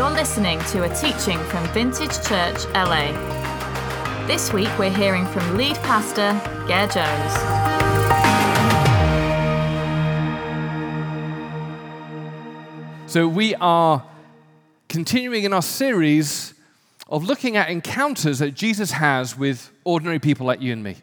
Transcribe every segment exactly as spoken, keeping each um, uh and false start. You're listening to a teaching from Vintage Church L A. This week we're hearing from lead pastor Ger Jones. So we are continuing in our series of looking at encounters that Jesus has with ordinary people like you and me.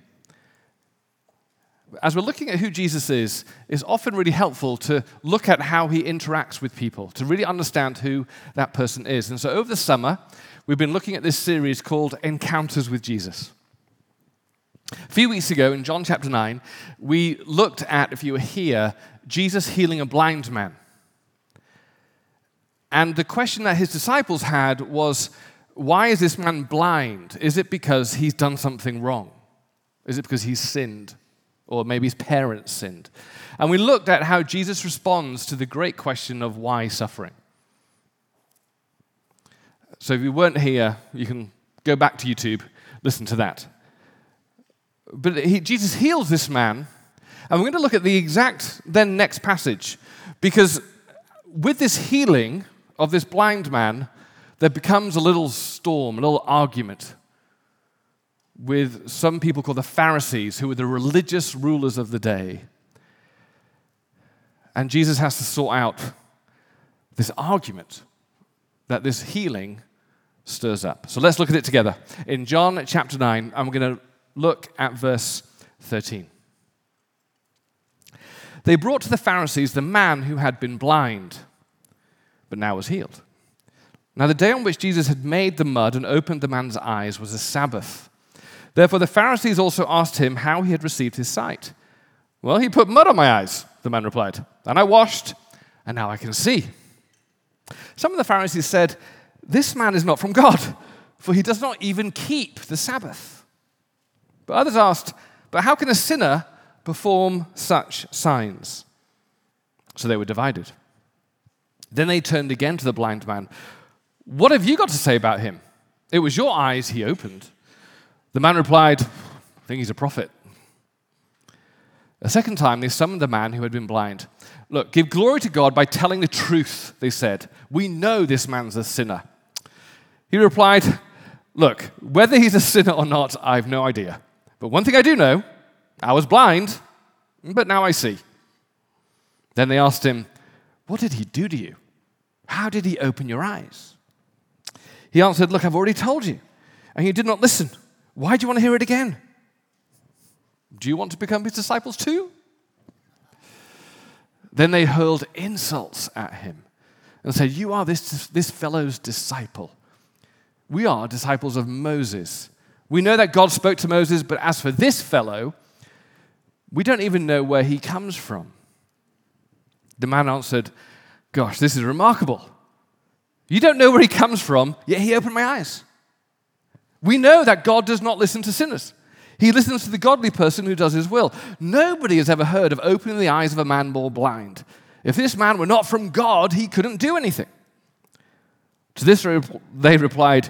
As we're looking at who Jesus is, it's often really helpful to look at how he interacts with people, to really understand who that person is. And so over the summer, we've been looking at this series called Encounters with Jesus. A few weeks ago, in John chapter nine, we looked at, if you were here, Jesus healing a blind man. And the question that his disciples had was, why is this man blind? Is it because he's done something wrong? Is it because he's sinned? Or maybe his parents sinned. And we looked at how Jesus responds to the great question of why suffering. So if you weren't here, you can go back to YouTube, listen to that. But he, Jesus heals this man, and we're going to look at the exact then next passage, because with this healing of this blind man, there becomes a little storm, a little argument with some people called the Pharisees, who were the religious rulers of the day. And Jesus has to sort out this argument that this healing stirs up. So let's look at it together. In John chapter nine, and we're going to look at verse thirteen. They brought to the Pharisees the man who had been blind, but now was healed. Now the day on which Jesus had made the mud and opened the man's eyes was a Sabbath. Therefore, the Pharisees also asked him how he had received his sight. Well, he put mud on my eyes, the man replied, and I washed, and now I can see. Some of the Pharisees said, this man is not from God, for he does not even keep the Sabbath. But others asked, but how can a sinner perform such signs? So they were divided. Then they turned again to the blind man. What have you got to say about him? It was your eyes he opened. The man replied, I think he's a prophet. A second time, they summoned the man who had been blind. Look, give glory to God by telling the truth, they said. We know this man's a sinner. He replied, look, whether he's a sinner or not, I've no idea. But one thing I do know, I was blind, but now I see. Then they asked him, what did he do to you? How did he open your eyes? He answered, look, I've already told you, and you did not listen. Why do you want to hear it again? Do you want to become his disciples too? Then they hurled insults at him and said, you are this, this fellow's disciple. We are disciples of Moses. We know that God spoke to Moses, but as for this fellow, we don't even know where he comes from. The man answered, gosh, this is remarkable. You don't know where he comes from, yet he opened my eyes. We know that God does not listen to sinners. He listens to the godly person who does his will. Nobody has ever heard of opening the eyes of a man born blind. If this man were not from God, he couldn't do anything. To this they replied,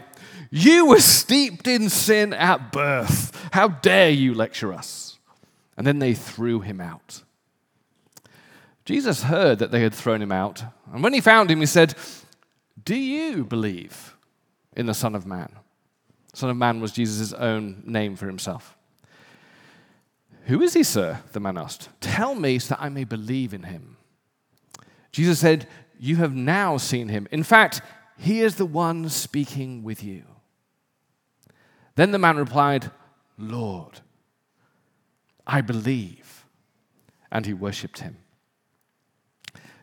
you were steeped in sin at birth. How dare you lecture us? And then they threw him out. Jesus heard that they had thrown him out. And when he found him, he said, do you believe in the Son of Man? Son of Man was Jesus' own name for himself. Who is he, sir? The man asked. Tell me so that I may believe in him. Jesus said, you have now seen him. In fact, he is the one speaking with you. Then the man replied, Lord, I believe. And he worshipped him.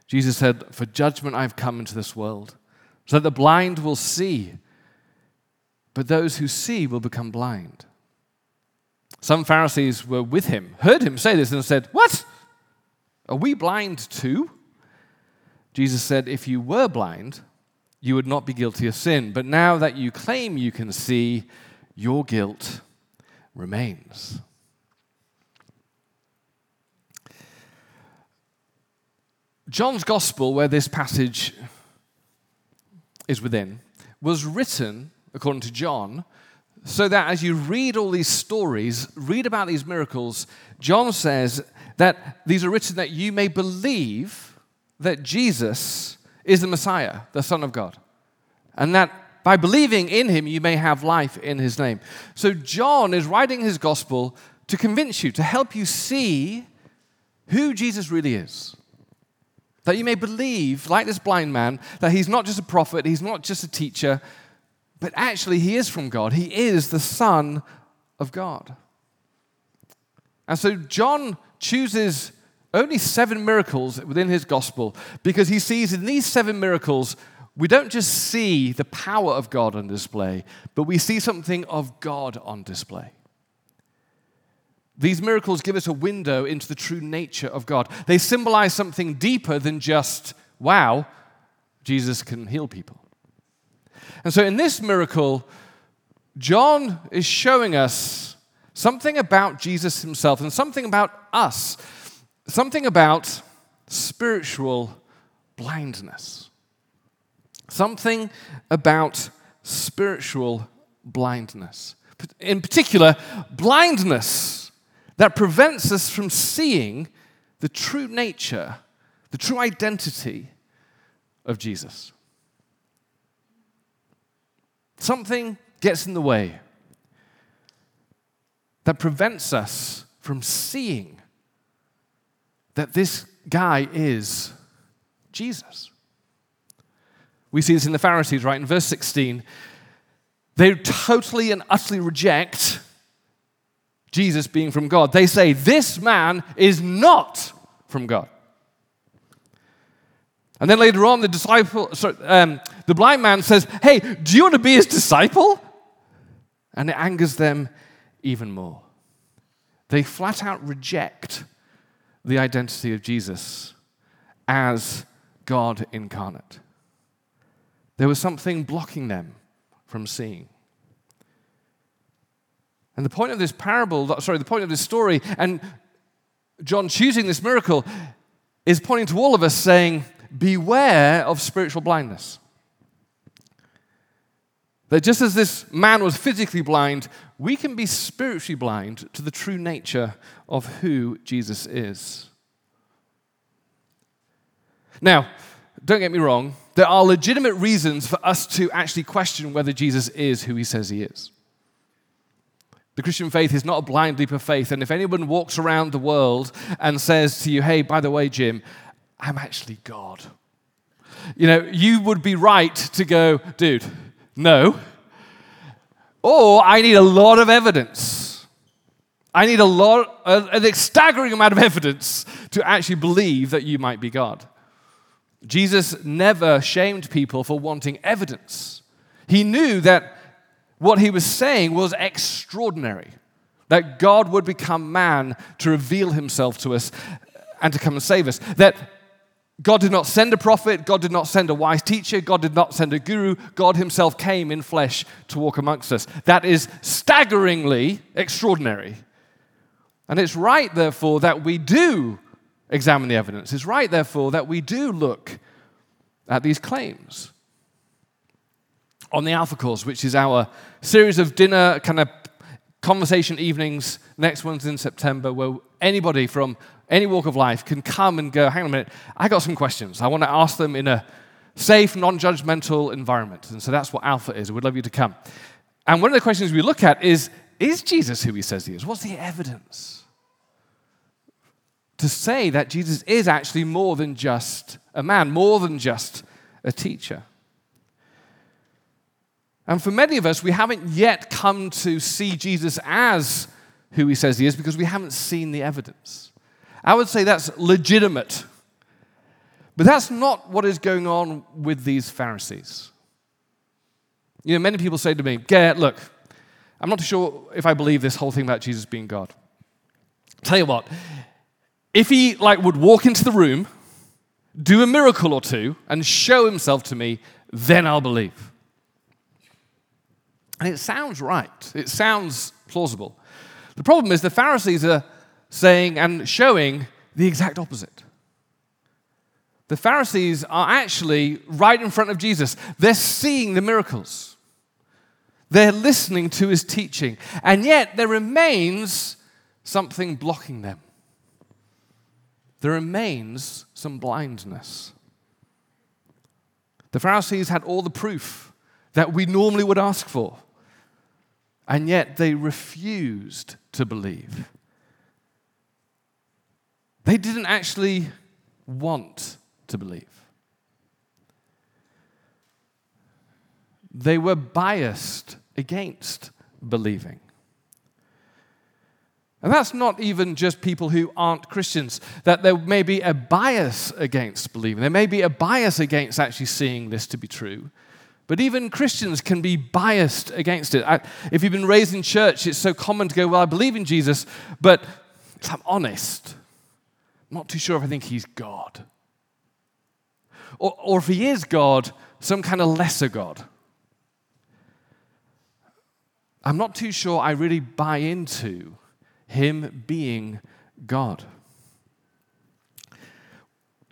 Jesus said, for judgment I've come into this world, so that the blind will see. But those who see will become blind. Some Pharisees were with him, heard him say this, and said, what? Are we blind too? Jesus said, if you were blind, you would not be guilty of sin. But now that you claim you can see, your guilt remains. John's Gospel, where this passage is within, was written, according to John, so that as you read all these stories, read about these miracles, John says that these are written that you may believe that Jesus is the Messiah, the Son of God, and that by believing in him, you may have life in his name. So John is writing his gospel to convince you, to help you see who Jesus really is. That you may believe, like this blind man, that he's not just a prophet, he's not just a teacher, but actually he is from God. He is the Son of God. And so John chooses only seven miracles within his gospel because he sees in these seven miracles, we don't just see the power of God on display, but we see something of God on display. These miracles give us a window into the true nature of God. They symbolize something deeper than just, wow, Jesus can heal people. And so in this miracle, John is showing us something about Jesus himself and something about us, something about spiritual blindness. Something about spiritual blindness. In particular, blindness that prevents us from seeing the true nature, the true identity of Jesus. Something gets in the way that prevents us from seeing that this guy is Jesus. We see this in the Pharisees, right? In verse sixteen, they totally and utterly reject Jesus being from God. They say, this man is not from God. And then later on, the disciple, sorry, um, the blind man says, hey, do you want to be his disciple? And it angers them even more. They flat out reject the identity of Jesus as God incarnate. There was something blocking them from seeing. And the point of this parable, sorry, the point of this story, and John choosing this miracle, is pointing to all of us saying, beware of spiritual blindness. That just as this man was physically blind, we can be spiritually blind to the true nature of who Jesus is. Now, don't get me wrong, there are legitimate reasons for us to actually question whether Jesus is who he says he is. The Christian faith is not a blind leap of faith. And if anyone walks around the world and says to you, hey, by the way, Jim, I'm actually God, you know, you would be right to go, dude, no. Or I need a lot of evidence. I need a lot, a, a staggering amount of evidence to actually believe that you might be God. Jesus never shamed people for wanting evidence. He knew that what he was saying was extraordinary, that God would become man to reveal himself to us and to come and save us. That God did not send a prophet, God did not send a wise teacher, God did not send a guru, God himself came in flesh to walk amongst us. That is staggeringly extraordinary. And it's right, therefore, that we do examine the evidence. It's right, therefore, that we do look at these claims. On the Alpha Course, which is our series of dinner kind of conversation evenings, next one's in September, where anybody from any walk of life can come and go, hang on a minute, I got some questions. I want to ask them in a safe, non-judgmental environment. And so that's what Alpha is. We'd love you to come. And one of the questions we look at is, is Jesus who he says he is? What's the evidence to say that Jesus is actually more than just a man, more than just a teacher? And for many of us, we haven't yet come to see Jesus as who he says he is because we haven't seen the evidence. I would say that's legitimate. But that's not what is going on with these Pharisees. You know, many people say to me, Ger, look, I'm not sure if I believe this whole thing about Jesus being God. Tell you what, if he like would walk into the room, do a miracle or two, and show himself to me, then I'll believe. And it sounds right. It sounds plausible. The problem is the Pharisees are saying and showing the exact opposite. The Pharisees are actually right in front of Jesus. They're seeing the miracles. They're listening to his teaching. And yet there remains something blocking them. There remains some blindness. The Pharisees had all the proof that we normally would ask for. And yet they refused to believe. They didn't actually want to believe. They were biased against believing. And that's not even just people who aren't Christians, that there may be a bias against believing. There may be a bias against actually seeing this to be true. But even Christians can be biased against it. I, if you've been raised in church, it's so common to go, well, I believe in Jesus, but if I'm honest, I'm not too sure if I think he's God. Or, or if he is God, some kind of lesser God. I'm not too sure I really buy into him being God.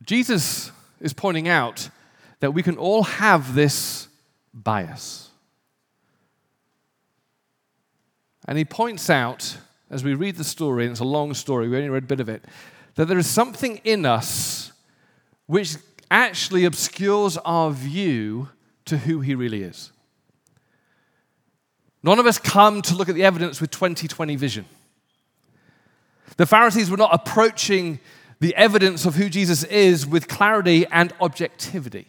Jesus is pointing out that we can all have this bias. And he points out, as we read the story, and it's a long story, we only read a bit of it, that there is something in us which actually obscures our view to who he really is. None of us come to look at the evidence with twenty twenty vision. The Pharisees were not approaching the evidence of who Jesus is with clarity and objectivity.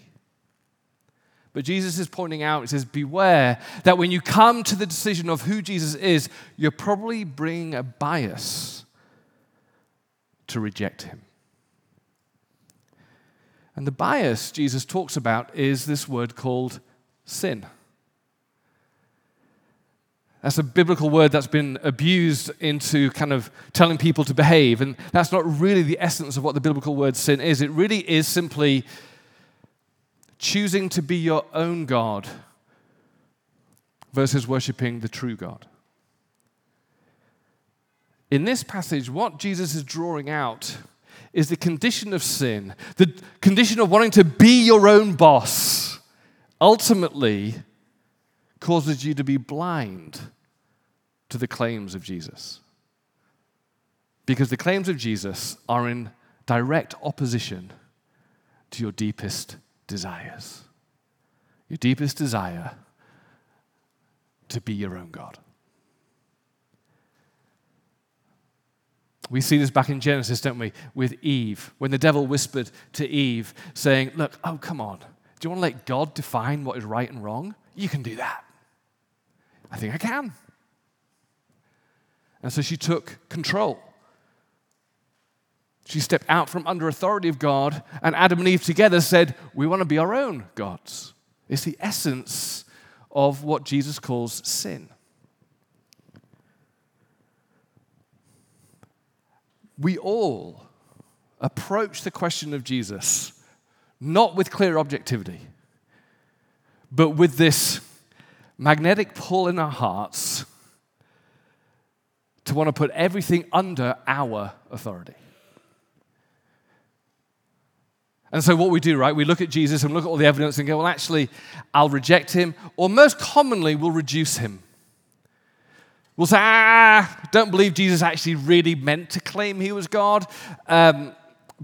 But Jesus is pointing out, it says, beware that when you come to the decision of who Jesus is, you're probably bringing a bias to reject him. And the bias Jesus talks about is this word called sin. That's a biblical word that's been abused into kind of telling people to behave, and that's not really the essence of what the biblical word sin is. It really is simply choosing to be your own God versus worshiping the true God. In this passage, what Jesus is drawing out is the condition of sin, the condition of wanting to be your own boss, ultimately causes you to be blind to the claims of Jesus. Because the claims of Jesus are in direct opposition to your deepest desires. Your deepest desire to be your own God. We see this back in Genesis, don't we, with Eve, when the devil whispered to Eve, saying, look, oh, come on, do you want to let God define what is right and wrong? You can do that. I think I can. And so she took control. She stepped out from under authority of God, and Adam and Eve together said, we want to be our own gods. It's the essence of what Jesus calls sin. We all approach the question of Jesus not with clear objectivity, but with this magnetic pull in our hearts to want to put everything under our authority. And so what we do, right, we look at Jesus and look at all the evidence and go, well, actually, I'll reject him, or most commonly, we'll reduce him. We'll say, ah, don't believe Jesus actually really meant to claim he was God, um,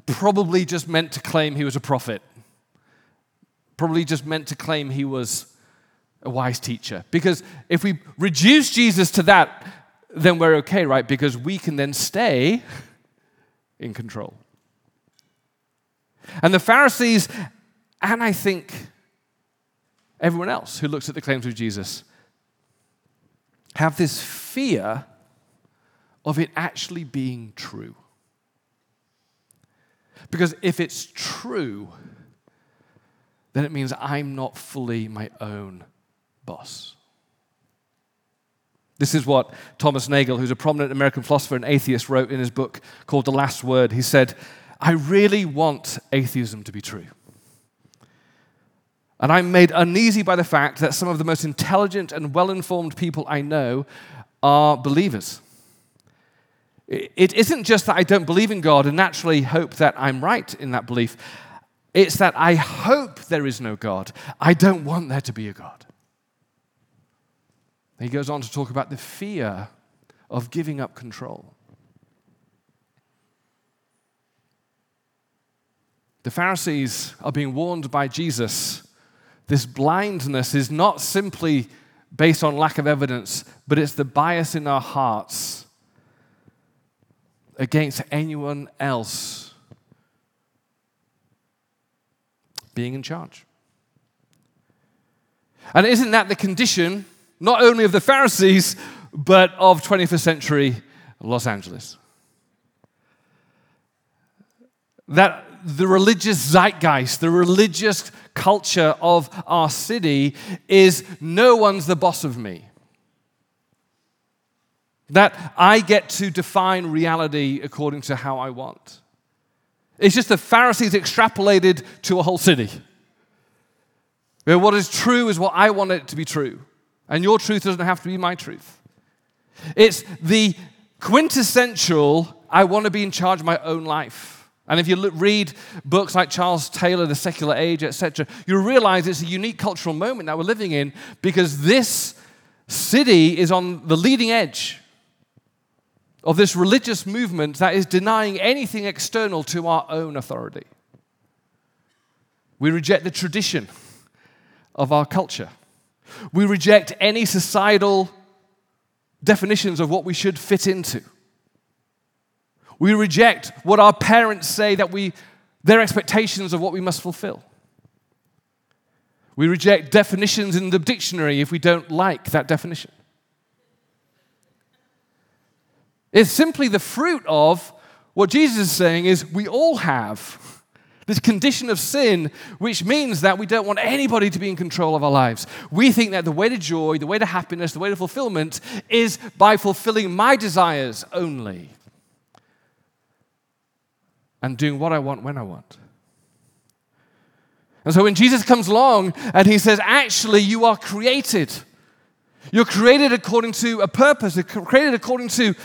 probably just meant to claim he was a prophet. Probably just meant to claim he was a wise teacher. Because if we reduce Jesus to that, then we're okay, right? Because we can then stay in control. And the Pharisees, and I think everyone else who looks at the claims of Jesus, have this fear of it actually being true. Because if it's true, then it means I'm not fully my own boss. This is what Thomas Nagel, who's a prominent American philosopher and atheist, wrote in his book called The Last Word. He said, I really want atheism to be true. And I'm made uneasy by the fact that some of the most intelligent and well-informed people I know are believers. It isn't just that I don't believe in God and naturally hope that I'm right in that belief. It's that I hope there is no God. I don't want there to be a God. He goes on to talk about the fear of giving up control. The Pharisees are being warned by Jesus This blindness is not simply based on lack of evidence, but it's the bias in our hearts against anyone else being in charge. And isn't that the condition, not only of the Pharisees, but of twenty-first century Los Angeles? That the religious zeitgeist, the religious culture of our city is no one's the boss of me. That I get to define reality according to how I want. It's just the Pharisees extrapolated to a whole city, where what is true is what I want it to be true, and your truth doesn't have to be my truth. It's the quintessential, I want to be in charge of my own life. And if you look, read books like Charles Taylor, The Secular Age, et cetera, you realize it's a unique cultural moment that we're living in because this city is on the leading edge of this religious movement that is denying anything external to our own authority. We reject the tradition of our culture. We reject any societal definitions of what we should fit into. We reject what our parents say that we, their expectations of what we must fulfill. We reject definitions in the dictionary if we don't like that definition. It's simply the fruit of what Jesus is saying is we all have this condition of sin, which means that we don't want anybody to be in control of our lives. We think that the way to joy, the way to happiness, the way to fulfillment is by fulfilling my desires only. And doing what I want when I want. And so when Jesus comes along and he says, actually, you are created. You're created according to a purpose. You're created according to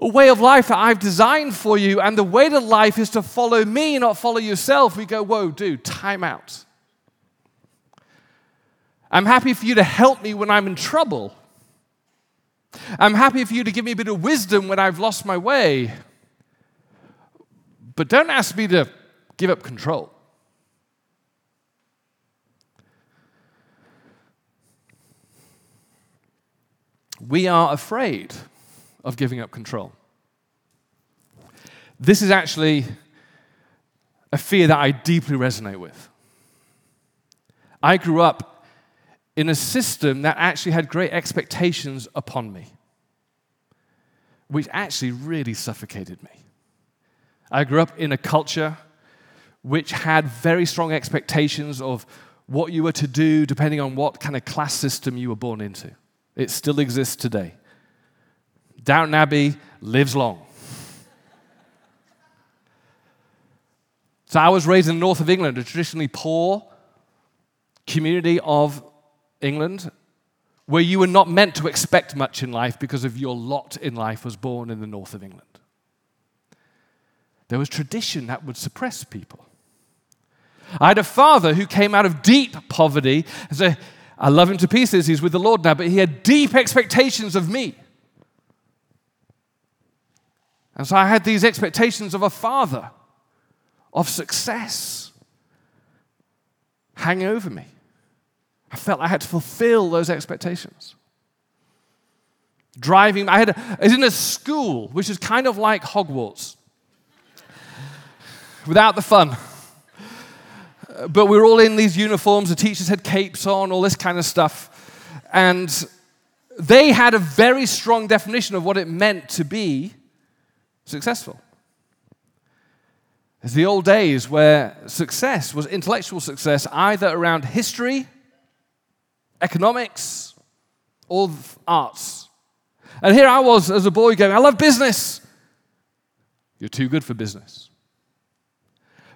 a way of life that I've designed for you. And the way to life is to follow me, not follow yourself. We go, whoa, dude, time out. I'm happy for you to help me when I'm in trouble. I'm happy for you to give me a bit of wisdom when I've lost my way. But don't ask me to give up control. We are afraid of giving up control. This is actually a fear that I deeply resonate with. I grew up in a system that actually had great expectations upon me, which actually really suffocated me. I grew up in a culture which had very strong expectations of what you were to do depending on what kind of class system you were born into. It still exists today. Downton Abbey lives long. So I was raised in the north of England, a traditionally poor community of England, where you were not meant to expect much in life because of your lot in life was born in the north of England. There was tradition that would suppress people. I had a father who came out of deep poverty. So I love him to pieces. He's with the Lord now, but he had deep expectations of me. And so I had these expectations of a father, of success, hanging over me. I felt I had to fulfill those expectations. Driving, I had, a, I was in a school, which is kind of like Hogwarts. Without the fun. But we were all in these uniforms, the teachers had capes on, all this kind of stuff. And they had a very strong definition of what it meant to be successful. It's the old days where success was intellectual success, either around history, economics, or arts. And here I was as a boy going, I love business. You're too good for business.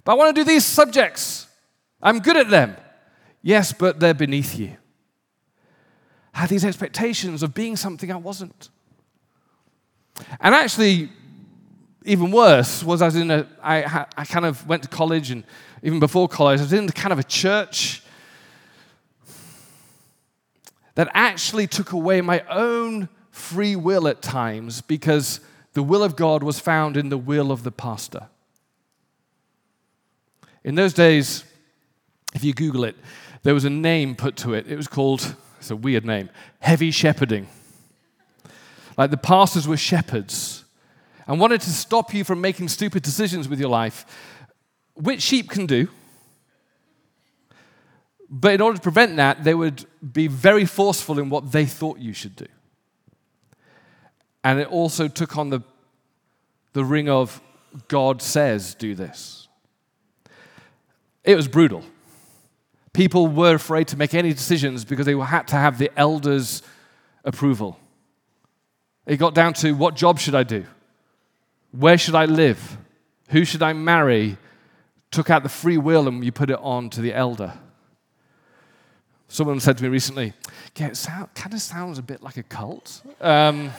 I want to do these subjects. I'm good at them. Yes, but they're beneath you. I had these expectations of being something I wasn't. And actually, even worse, was I was in a, I, I kind of went to college, and even before college, I was in kind of a church that actually took away my own free will at times because the will of God was found in the will of the pastor. In those days, If you Google it, there was a name put to it. It was called, it's a weird name, heavy shepherding. Like the pastors were shepherds and wanted to stop you from making stupid decisions with your life, which sheep can do. But in order to prevent that, they would be very forceful in what they thought you should do. And it also took on the, the ring of, God says do this. It was brutal. People were afraid to make any decisions because they had to have the elders' approval. It got down to, what job should I do? Where should I live? Who should I marry? Took out the free will and you put it on to the elder. Someone said to me recently, yeah, it sound, kind of sounds a bit like a cult. Um,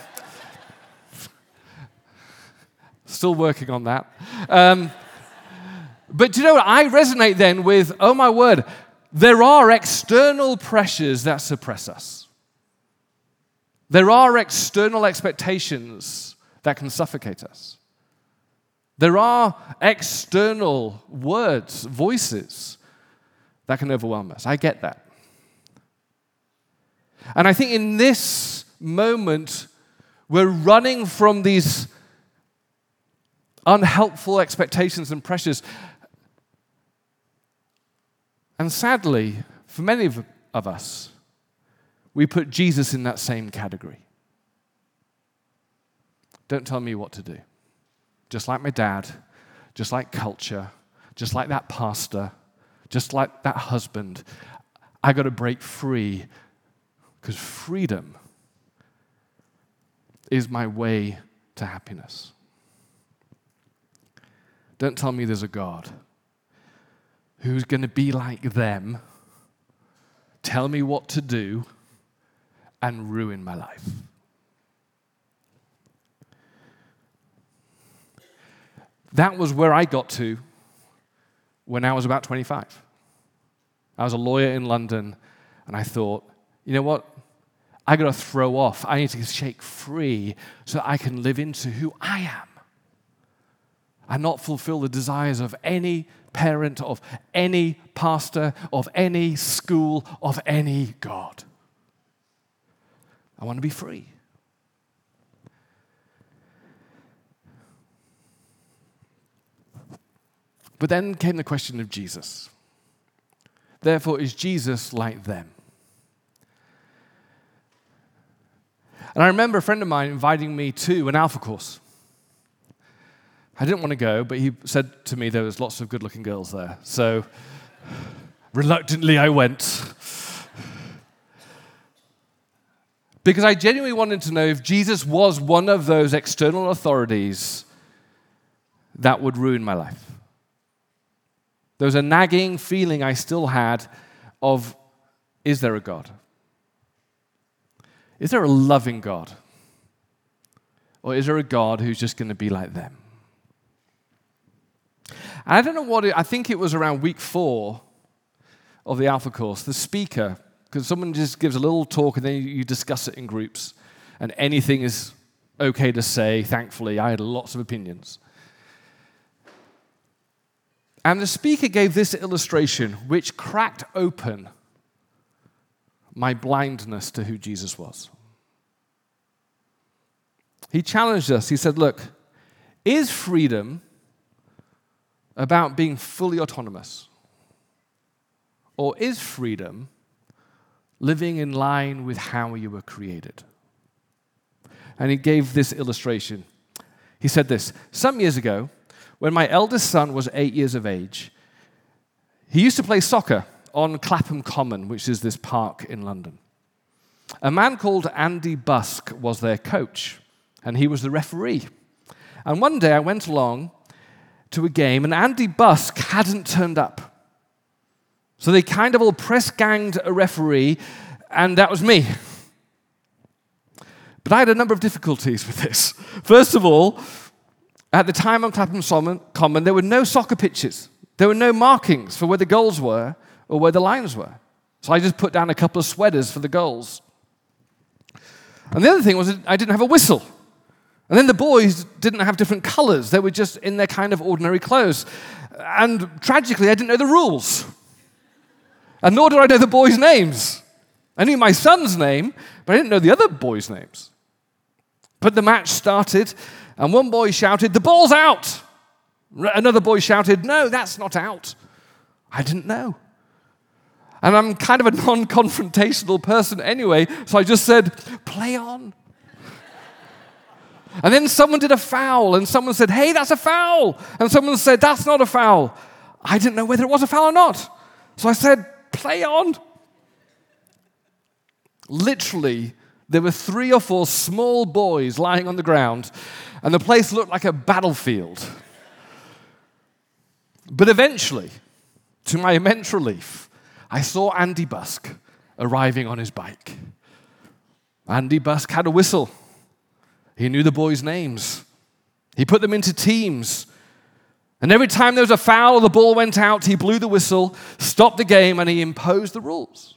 still working on that. Um, but do you know what? I resonate then with, oh my word, there are external pressures that suppress us. There are external expectations that can suffocate us. There are external words, voices that can overwhelm us. I get that. And I think in this moment, we're running from these unhelpful expectations and pressures. And sadly, for many of, of us, we put Jesus in that same category. Don't tell me what to do. Just like my dad, just like culture, just like that pastor, just like that husband, I got to break free. Because freedom is my way to happiness. Don't tell me there's a God who's going to be like them, tell me what to do, and ruin my life. That was where I got to when I was about twenty-five. I was a lawyer in London, and I thought, you know what? I got to throw off. I need to shake free so that I can live into who I am and not fulfill the desires of any parent, of any pastor, of any school, of any God. I want to be free. But then came the question of Jesus. Therefore, is Jesus like them? And I remember a friend of mine inviting me to an Alpha Course. I didn't want to go, but he said to me there was lots of good-looking girls there. So reluctantly I went. Because I genuinely wanted to know if Jesus was one of those external authorities that would ruin my life. There was a nagging feeling I still had of, is there a God? Is there a loving God? Or is there a God who's just going to be like them? And I don't know what, it, I think it was around week four of the Alpha Course, the speaker, because someone just gives a little talk and then you discuss it in groups, and anything is okay to say, thankfully. I had lots of opinions. And the speaker gave this illustration, which cracked open my blindness to who Jesus was. He challenged us. He said, look, is freedom about being fully autonomous? Or is freedom living in line with how you were created? And he gave this illustration. He said this, some years ago, when my eldest son was eight years of age, he used to play soccer on Clapham Common, which is this park in London. A man called Andy Busk was their coach, and he was the referee. And one day I went along to a game, and Andy Busk hadn't turned up. So they kind of all press-ganged a referee, and that was me. But I had a number of difficulties with this. First of all, at the time on Clapham Common, there were no soccer pitches. There were no markings for where the goals were, or where the lines were. So I just put down a couple of sweaters for the goals. And the other thing was I didn't have a whistle. And then the boys didn't have different colors. They were just in their kind of ordinary clothes. And tragically, I didn't know the rules. And nor do I know the boys' names. I knew my son's name, but I didn't know the other boys' names. But the match started, and one boy shouted, "The ball's out!" Another boy shouted, "No, that's not out." I didn't know. And I'm kind of a non-confrontational person anyway, so I just said, "Play on." And then someone did a foul, and someone said, "Hey, that's a foul." And someone said, "That's not a foul." I didn't know whether it was a foul or not. So I said, "Play on." Literally, there were three or four small boys lying on the ground, and the place looked like a battlefield. But eventually, to my immense relief, I saw Andy Busk arriving on his bike. Andy Busk had a whistle. He knew the boys' names. He put them into teams. And every time there was a foul or the ball went out, he blew the whistle, stopped the game, and he imposed the rules.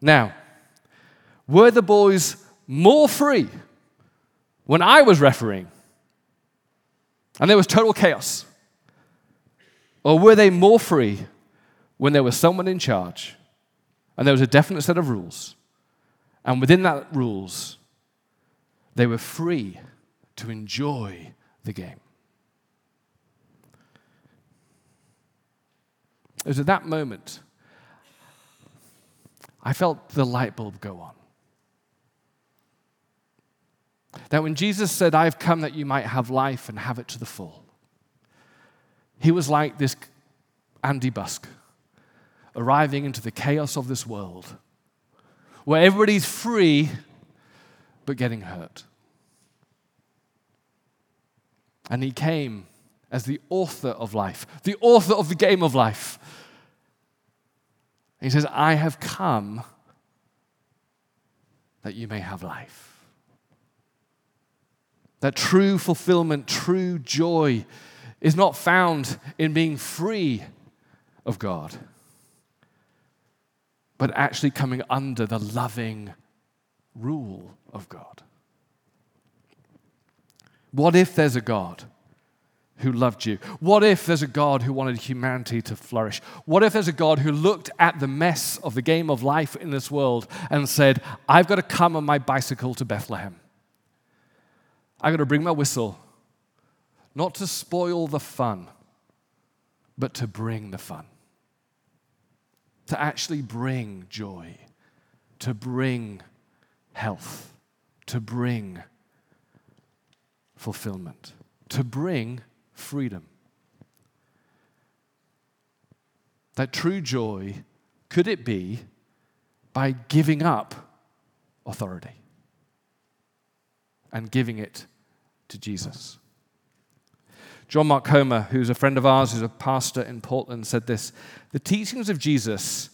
Now, were the boys more free when I was refereeing and there was total chaos? Or were they more free when there was someone in charge and there was a definite set of rules, and within that rules, they were free to enjoy the game? It was at that moment I felt the light bulb go on. That when Jesus said, "I've come that you might have life and have it to the full," he was like this Andy Busk arriving into the chaos of this world where everybody's free but getting hurt. And he came as the author of life, the author of the game of life. And he says, "I have come that you may have life." That true fulfillment, true joy is not found in being free of God, but actually coming under the loving rule of God. What if there's a God who loved you? What if there's a God who wanted humanity to flourish? What if there's a God who looked at the mess of the game of life in this world and said, "I've got to come on my bicycle to Bethlehem. I've got to bring my whistle, not to spoil the fun, but to bring the fun." To actually bring joy, to bring health, to bring fulfillment, to bring freedom. That true joy, could it be by giving up authority and giving it to Jesus? John Mark Homer, who's a friend of ours, who's a pastor in Portland, said this: "The teachings of Jesus,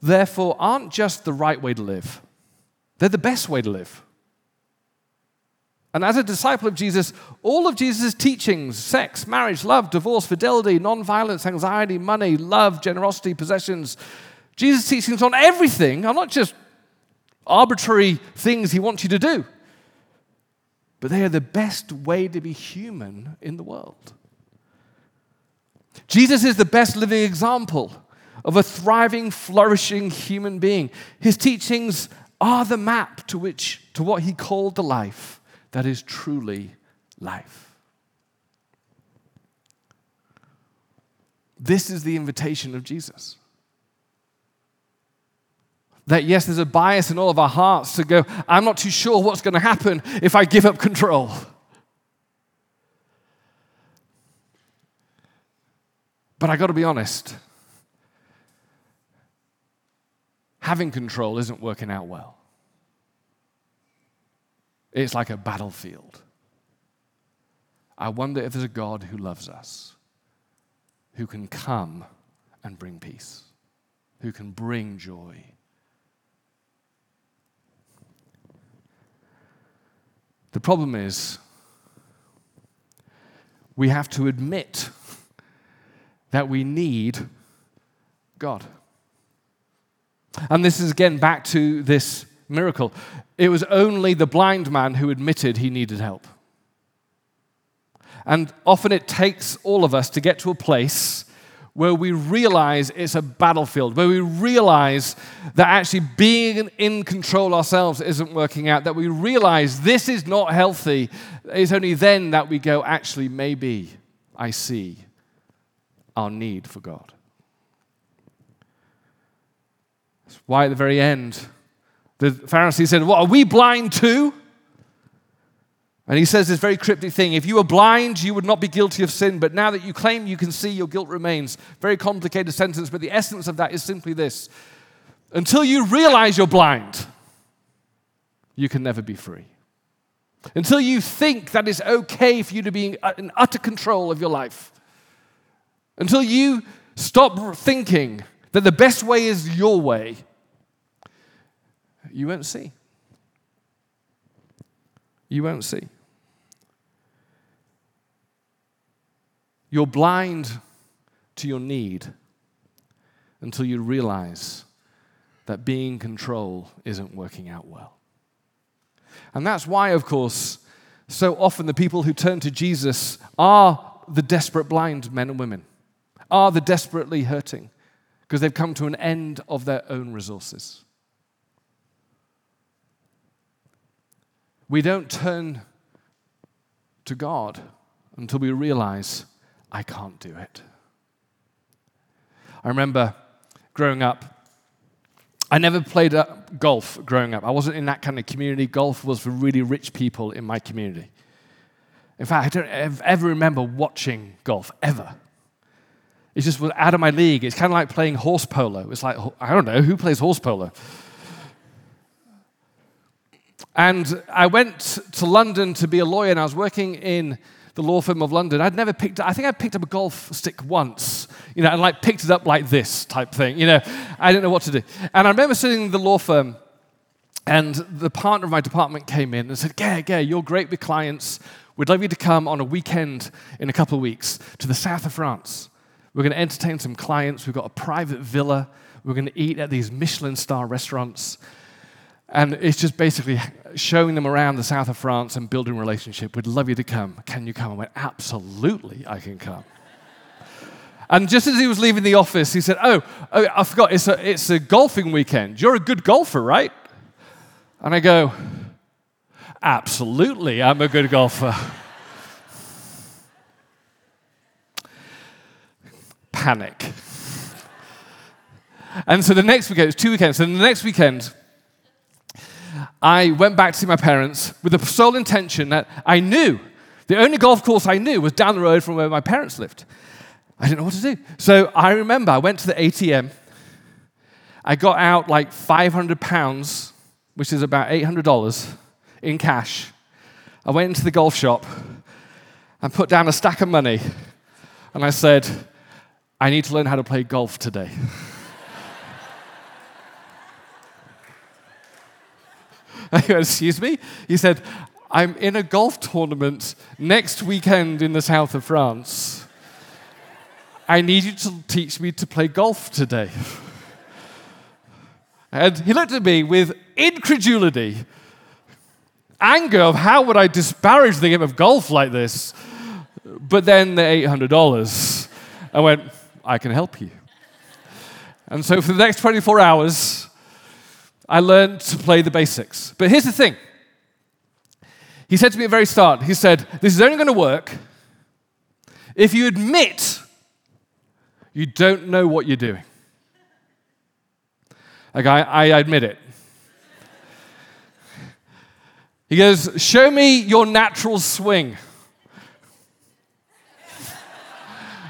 therefore, aren't just the right way to live. They're the best way to live." And as a disciple of Jesus, all of Jesus' teachings, sex, marriage, love, divorce, fidelity, non-violence, anxiety, money, love, generosity, possessions, Jesus' teachings on everything are not just arbitrary things he wants you to do, but they are the best way to be human in the world. Jesus is the best living example of a thriving, flourishing human being. His teachings are the map to which, to what he called the life that is truly life. This is the invitation of Jesus. That yes, there's a bias in all of our hearts to go, "I'm not too sure what's going to happen if I give up control." But I got to be honest, having control isn't working out well. It's like a battlefield. I wonder if there's a God who loves us, who can come and bring peace, who can bring joy. The problem is, we have to admit that we need God. And this is, again, back to this miracle. It was only the blind man who admitted he needed help. And often it takes all of us to get to a place where we realize it's a battlefield, where we realize that actually being in control ourselves isn't working out, that we realize this is not healthy. It's only then that we go, actually, maybe I see our need for God. That's why at the very end, the Pharisees said, what, are we blind too? And he says this very cryptic thing, if you were blind, you would not be guilty of sin, but now that you claim you can see, your guilt remains. Very complicated sentence, but the essence of that is simply this. Until you realize you're blind, you can never be free. Until you think that it's okay for you to be in utter control of your life, until you stop thinking that the best way is your way, you won't see. You won't see. You're blind to your need until you realize that being in control isn't working out well. And that's why, of course, so often the people who turn to Jesus are the desperate blind men and women, are the desperately hurting, because they've come to an end of their own resources. We don't turn to God until we realize, I can't do it. I remember growing up, I never played golf growing up. I wasn't in that kind of community. Golf was for really rich people in my community. In fact, I don't ever remember watching golf, ever. It just was out of my league. It's kind of like playing horse polo. It's like, I don't know, who plays horse polo? And I went to London to be a lawyer, and I was working in the law firm of London. I'd never picked up, I think I picked up a golf stick once, you know, and like picked it up like this type thing, you know. I didn't know what to do. And I remember sitting in the law firm, and the partner of my department came in and said, Ger, Ger, you're great with clients. We'd love you to come on a weekend in a couple of weeks to the south of France. We're going to entertain some clients. We've got a private villa. We're going to eat at these Michelin-star restaurants. And it's just basically showing them around the south of France and building a relationship. We'd love you to come. Can you come? I went, absolutely, I can come. And just as he was leaving the office, he said, oh, oh I forgot, it's a, it's a golfing weekend. You're a good golfer, right? And I go, absolutely, I'm a good golfer. Panic. And so the next weekend, it was two weekends, so the next weekend, I went back to see my parents with the sole intention that I knew, the only golf course I knew was down the road from where my parents lived. I didn't know what to do. So I remember I went to the A T M. I got out like five hundred pounds, which is about eight hundred dollars in cash. I went into the golf shop and put down a stack of money. And I said, I need to learn how to play golf today. I go, excuse me? He said, I'm in a golf tournament next weekend in the south of France. I need you to teach me to play golf today. And he looked at me with incredulity, anger of how would I disparage the game of golf like this? But then the eight hundred dollars, I went, I can help you. And so for the next twenty-four hours, I learned to play the basics. But here's the thing. He said to me at the very start, he said, this is only going to work if you admit you don't know what you're doing. Like, I, I admit it. He goes, show me your natural swing.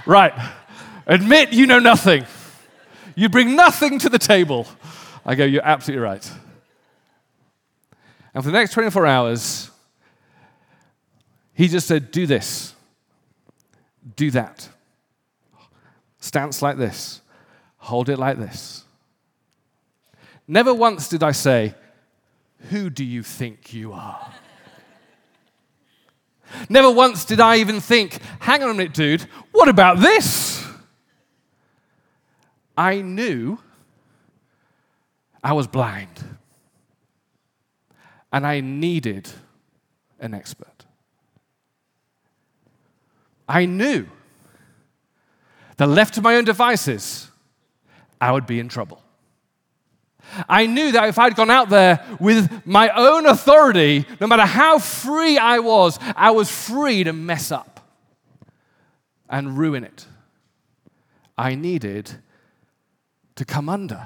Right. Admit you know nothing. You bring nothing to the table. I go, you're absolutely right. And for the next twenty-four hours, he just said, do this, do that. Stance like this, hold it like this. Never once did I say, who do you think you are? Never once did I even think, hang on a minute, dude, what about this? I knew I was blind, and I needed an expert. I knew that left to my own devices, I would be in trouble. I knew that if I'd gone out there with my own authority, no matter how free I was, I was free to mess up and ruin it. I needed to come under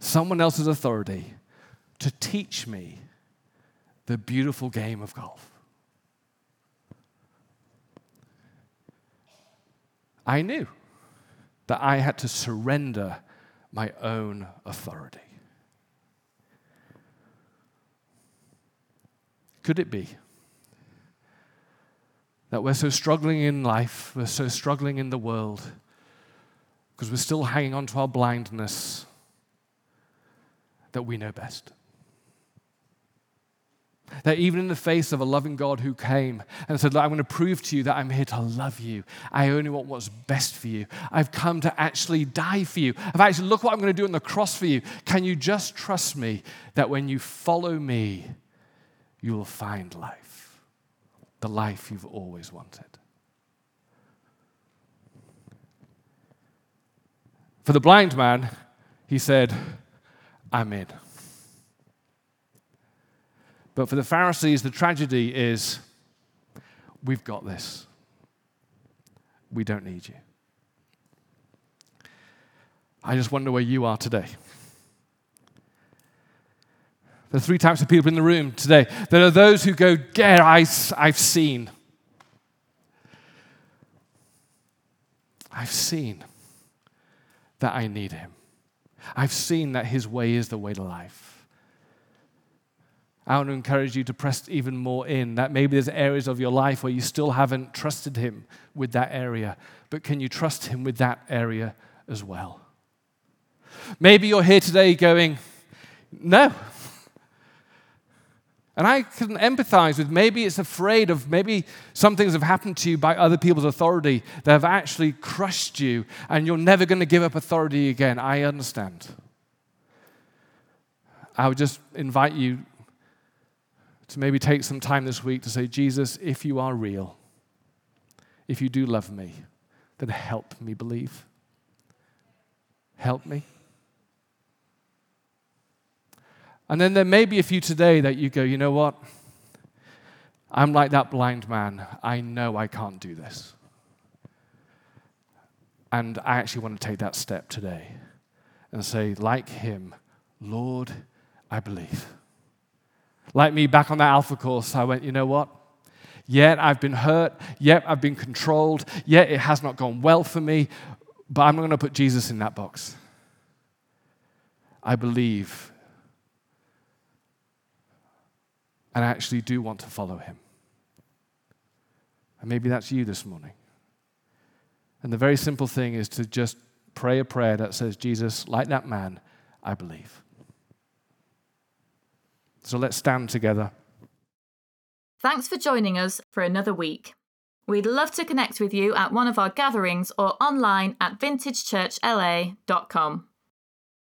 someone else's authority to teach me the beautiful game of golf. I knew that I had to surrender my own authority. Could it be that we're so struggling in life, we're so struggling in the world, because we're still hanging on to our blindness that we know best? That even in the face of a loving God who came and said, look, I'm going to prove to you that I'm here to love you. I only want what's best for you. I've come to actually die for you. I've actually, look what I'm going to do on the cross for you. Can you just trust me that when you follow me, you will find life, the life you've always wanted? For the blind man, he said, I'm in. But for the Pharisees, the tragedy is, we've got this. We don't need you. I just wonder where you are today. There are three types of people in the room today. There are those who go, Ger, I've seen. I've seen that I need him. I've seen that his way is the way to life. I want to encourage you to press even more in, that maybe there's areas of your life where you still haven't trusted him with that area, but can you trust him with that area as well? Maybe you're here today going, no. And I can empathize with, maybe it's afraid of, maybe some things have happened to you by other people's authority that have actually crushed you, and you're never going to give up authority again. I understand. I would just invite you to maybe take some time this week to say, Jesus, if you are real, if you do love me, then help me believe. Help me. And then there may be a few today that you go, you know what? I'm like that blind man. I know I can't do this. And I actually want to take that step today and say, like him, Lord, I believe. Like me back on that Alpha Course, I went, you know what? Yet I've been hurt. Yet I've been controlled. Yet it has not gone well for me. But I'm not going to put Jesus in that box. I believe. And I actually do want to follow him. And maybe that's you this morning. And the very simple thing is to just pray a prayer that says, Jesus, like that man, I believe. So let's stand together. Thanks for joining us for another week. We'd love to connect with you at one of our gatherings or online at vintage church l a dot com.